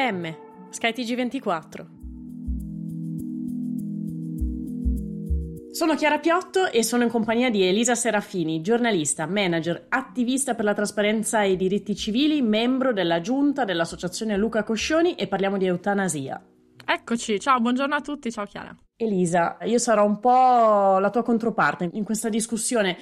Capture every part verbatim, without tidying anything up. M. Sky T G ventiquattro. Sono Chiara Piotto e sono in compagnia di Elisa Serafini, giornalista, manager, attivista per la trasparenza e i diritti civili, membro della giunta dell'associazione Luca Coscioni, e parliamo di eutanasia. Eccoci, ciao, buongiorno a tutti, ciao Chiara. Elisa, io sarò un po' la tua controparte in questa discussione.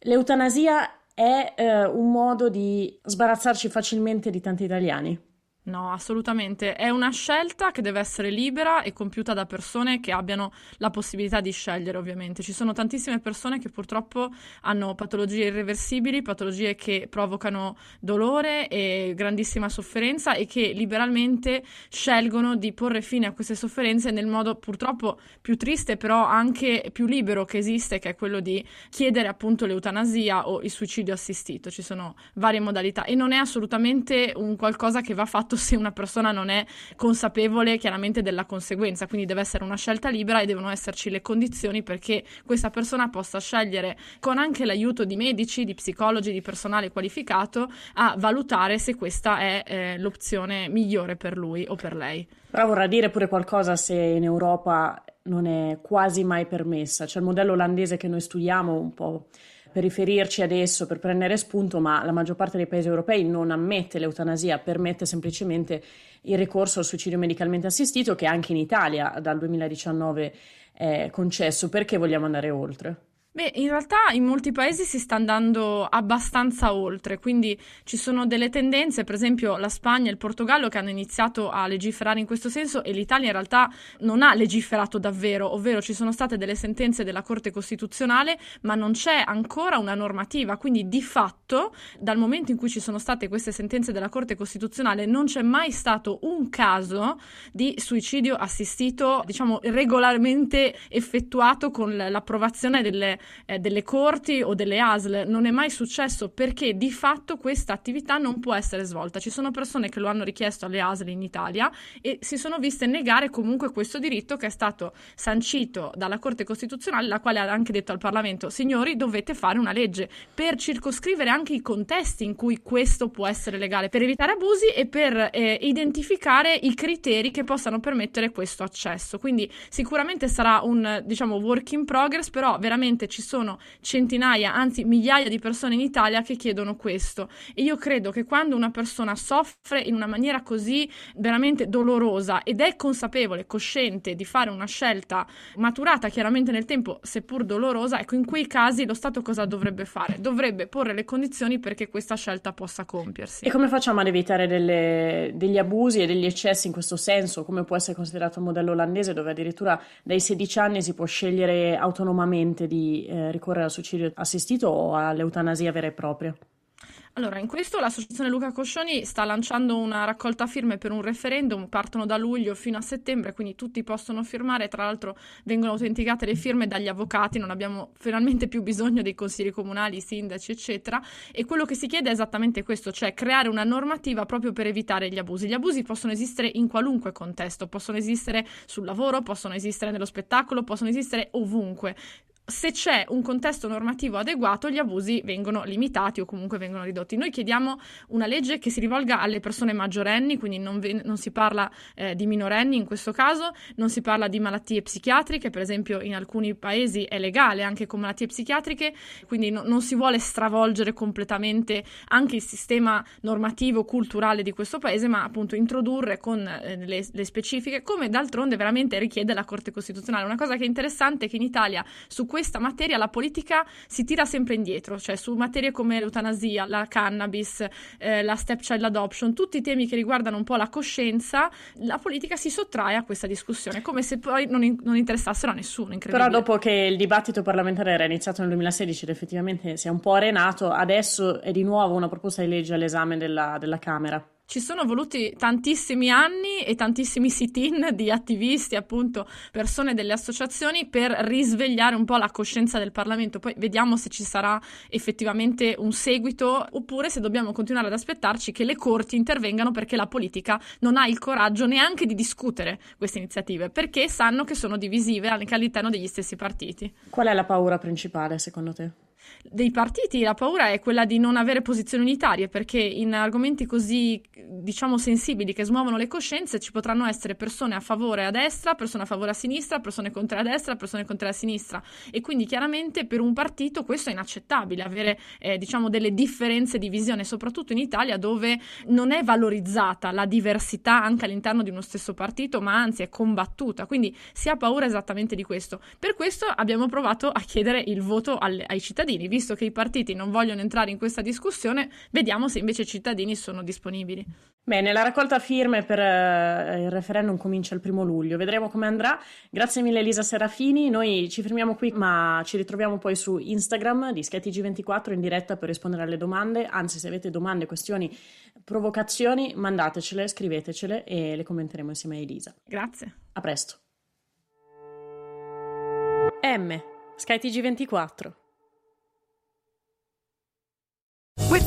L'eutanasia è eh, un modo di sbarazzarci facilmente di tanti italiani? No, assolutamente. È una scelta che deve essere libera e compiuta da persone che abbiano la possibilità di scegliere, ovviamente. Ci sono tantissime persone che purtroppo hanno patologie irreversibili, patologie che provocano dolore e grandissima sofferenza e che liberalmente scelgono di porre fine a queste sofferenze nel modo purtroppo più triste, però anche più libero che esiste, che è quello di chiedere appunto l'eutanasia o il suicidio assistito. Ci sono varie modalità e non è assolutamente un qualcosa che va fatto se una persona non è consapevole chiaramente della conseguenza, quindi deve essere una scelta libera e devono esserci le condizioni perché questa persona possa scegliere, con anche l'aiuto di medici, di psicologi, di personale qualificato, a valutare se questa è eh, l'opzione migliore per lui o per lei. Però vorrà dire pure qualcosa se in Europa non è quasi mai permessa. C'è il modello olandese che noi studiamo un po' per riferirci adesso, per prendere spunto, ma la maggior parte dei paesi europei non ammette l'eutanasia, permette semplicemente il ricorso al suicidio medicalmente assistito, che anche in Italia dal duemiladiciannove è concesso. Perché vogliamo andare oltre? Beh, in realtà in molti paesi si sta andando abbastanza oltre, quindi ci sono delle tendenze, per esempio la Spagna e il Portogallo, che hanno iniziato a legiferare in questo senso, e l'Italia in realtà non ha legiferato davvero, ovvero ci sono state delle sentenze della Corte Costituzionale, ma non c'è ancora una normativa, quindi di fatto dal momento in cui ci sono state queste sentenze della Corte Costituzionale non c'è mai stato un caso di suicidio assistito, diciamo, regolarmente effettuato con l'approvazione delle Eh, delle corti o delle A S L. Non è mai successo perché di fatto questa attività non può essere svolta. Ci sono persone che lo hanno richiesto alle A S L in Italia e si sono viste negare comunque questo diritto che è stato sancito dalla Corte Costituzionale, la quale ha anche detto al Parlamento: signori, dovete fare una legge per circoscrivere anche i contesti in cui questo può essere legale, per evitare abusi e per eh, identificare i criteri che possano permettere questo accesso. Quindi sicuramente sarà un, diciamo, work in progress, però veramente ci sono centinaia, anzi migliaia di persone in Italia che chiedono questo, e io credo che quando una persona soffre in una maniera così veramente dolorosa ed è consapevole, cosciente di fare una scelta maturata chiaramente nel tempo, seppur dolorosa, ecco, in quei casi lo Stato cosa dovrebbe fare? Dovrebbe porre le condizioni perché questa scelta possa compiersi. E come facciamo ad evitare delle, degli abusi e degli eccessi in questo senso, come può essere considerato il modello olandese, dove addirittura dai sedici anni si può scegliere autonomamente di Eh, ricorrere al suicidio assistito o all'eutanasia vera e propria? Allora, in questo l'associazione Luca Coscioni sta lanciando una raccolta firme per un referendum, partono da luglio fino a settembre, quindi tutti possono firmare, tra l'altro vengono autenticate le firme dagli avvocati, non abbiamo finalmente più bisogno dei consigli comunali, sindaci eccetera, e quello che si chiede è esattamente questo, cioè creare una normativa proprio per evitare gli abusi. Gli abusi possono esistere in qualunque contesto, possono esistere sul lavoro, possono esistere nello spettacolo, possono esistere ovunque. Se c'è un contesto normativo adeguato, gli abusi vengono limitati o comunque vengono ridotti. Noi chiediamo una legge che si rivolga alle persone maggiorenni, quindi non, ve- non si parla eh, di minorenni in questo caso, non si parla di malattie psichiatriche, per esempio in alcuni paesi è legale anche con malattie psichiatriche, quindi no- non si vuole stravolgere completamente anche il sistema normativo, culturale di questo paese, ma appunto introdurre con eh, le-, le specifiche, come d'altronde veramente richiede la Corte Costituzionale. Una cosa che è interessante è che in Italia su questo questa materia la politica si tira sempre indietro, cioè su materie come l'eutanasia, la cannabis, eh, la stepchild adoption, tutti i temi che riguardano un po' la coscienza, la politica si sottrae a questa discussione, come se poi non, in- non interessassero a nessuno, incredibile. Però dopo che il dibattito parlamentare era iniziato nel duemilasedici ed effettivamente si è un po' arenato, adesso è di nuovo una proposta di legge all'esame della, della Camera. Ci sono voluti tantissimi anni e tantissimi sit-in di attivisti, appunto, persone delle associazioni, per risvegliare un po' la coscienza del Parlamento. Poi vediamo se ci sarà effettivamente un seguito, oppure se dobbiamo continuare ad aspettarci che le corti intervengano, perché la politica non ha il coraggio neanche di discutere queste iniziative, perché sanno che sono divisive anche all'interno degli stessi partiti. Qual è la paura principale, secondo te? Dei partiti la paura è quella di non avere posizioni unitarie, perché in argomenti così, diciamo, sensibili, che smuovono le coscienze, ci potranno essere persone a favore a destra, persone a favore a sinistra, persone contro a destra, persone contro a sinistra, e quindi chiaramente per un partito questo è inaccettabile, avere eh, diciamo delle differenze di visione, soprattutto in Italia, dove non è valorizzata la diversità anche all'interno di uno stesso partito, ma anzi è combattuta, quindi si ha paura esattamente di questo. Per questo abbiamo provato a chiedere il voto al, ai cittadini. Visto che i partiti non vogliono entrare in questa discussione, vediamo se invece i cittadini sono disponibili. Bene, la raccolta firme per eh, il referendum comincia il primo luglio, vedremo come andrà. Grazie mille Elisa Serafini, noi ci fermiamo qui, ma ci ritroviamo poi su Instagram di Sky T G ventiquattro in diretta per rispondere alle domande. Anzi, se avete domande, questioni, provocazioni, mandatecele, scrivetecele e le commenteremo insieme a Elisa. Grazie. A presto. M. Sky T G ventiquattro. With